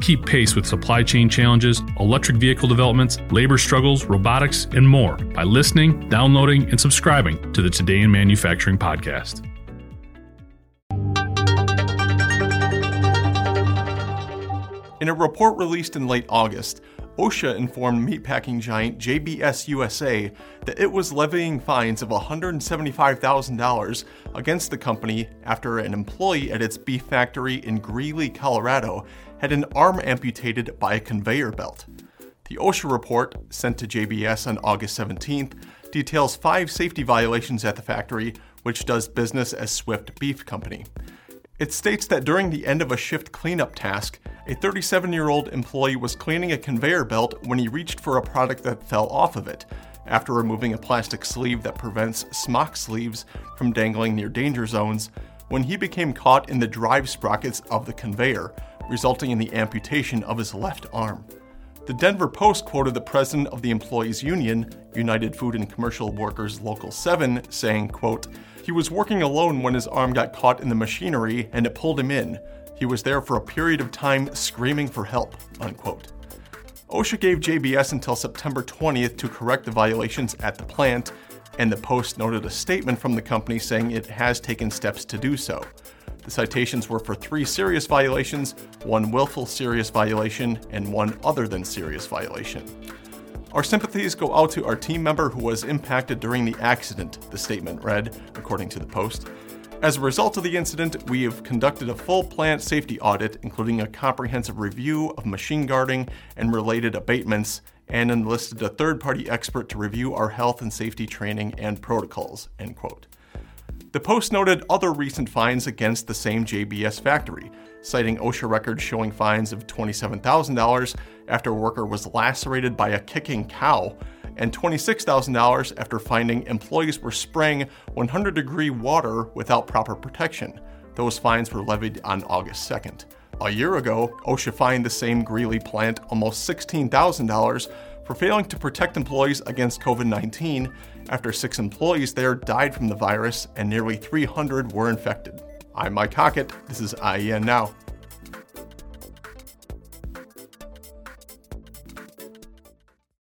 Keep pace with supply chain challenges, electric vehicle developments, labor struggles, robotics, and more by listening, downloading, and subscribing to the Today in Manufacturing podcast. In a report released in late August, OSHA informed meatpacking giant JBS USA that it was levying fines of $175,000 against the company after an employee at its beef factory in Greeley, Colorado, had an arm amputated by a conveyor belt. The OSHA report, sent to JBS on August 17th, details 5 safety violations at the factory, which does business as Swift Beef Company. It states that during the end of a shift cleanup task, a 37-year-old employee was cleaning a conveyor belt when he reached for a product that fell off of it, after removing a plastic sleeve that prevents smock sleeves from dangling near danger zones, when he became caught in the drive sprockets of the conveyor, resulting in the amputation of his left arm. The Denver Post quoted the president of the employees' union, United Food and Commercial Workers Local 7, saying, quote, "He was working alone when his arm got caught in the machinery and it pulled him in. He was there for a period of time screaming for help," unquote. OSHA gave JBS until September 20th to correct the violations at the plant, and the Post noted a statement from the company saying it has taken steps to do so. The citations were for 3 serious violations, 1 willful serious violation, and 1 other than serious violation. "Our sympathies go out to our team member who was impacted during the accident," the statement read, according to the Post. "As a result of the incident, we have conducted a full plant safety audit, including a comprehensive review of machine guarding and related abatements, and enlisted a third-party expert to review our health and safety training and protocols," end quote. The Post noted other recent fines against the same JBS factory, citing OSHA records showing fines of $27,000 after a worker was lacerated by a kicking cow, and $26,000 after finding employees were spraying 100-degree water without proper protection. Those fines were levied on August 2nd. A year ago, OSHA fined the same Greeley plant almost $16,000 for failing to protect employees against COVID-19 after 6 employees there died from the virus and nearly 300 were infected. I'm Mike Hockett. This is IEN Now.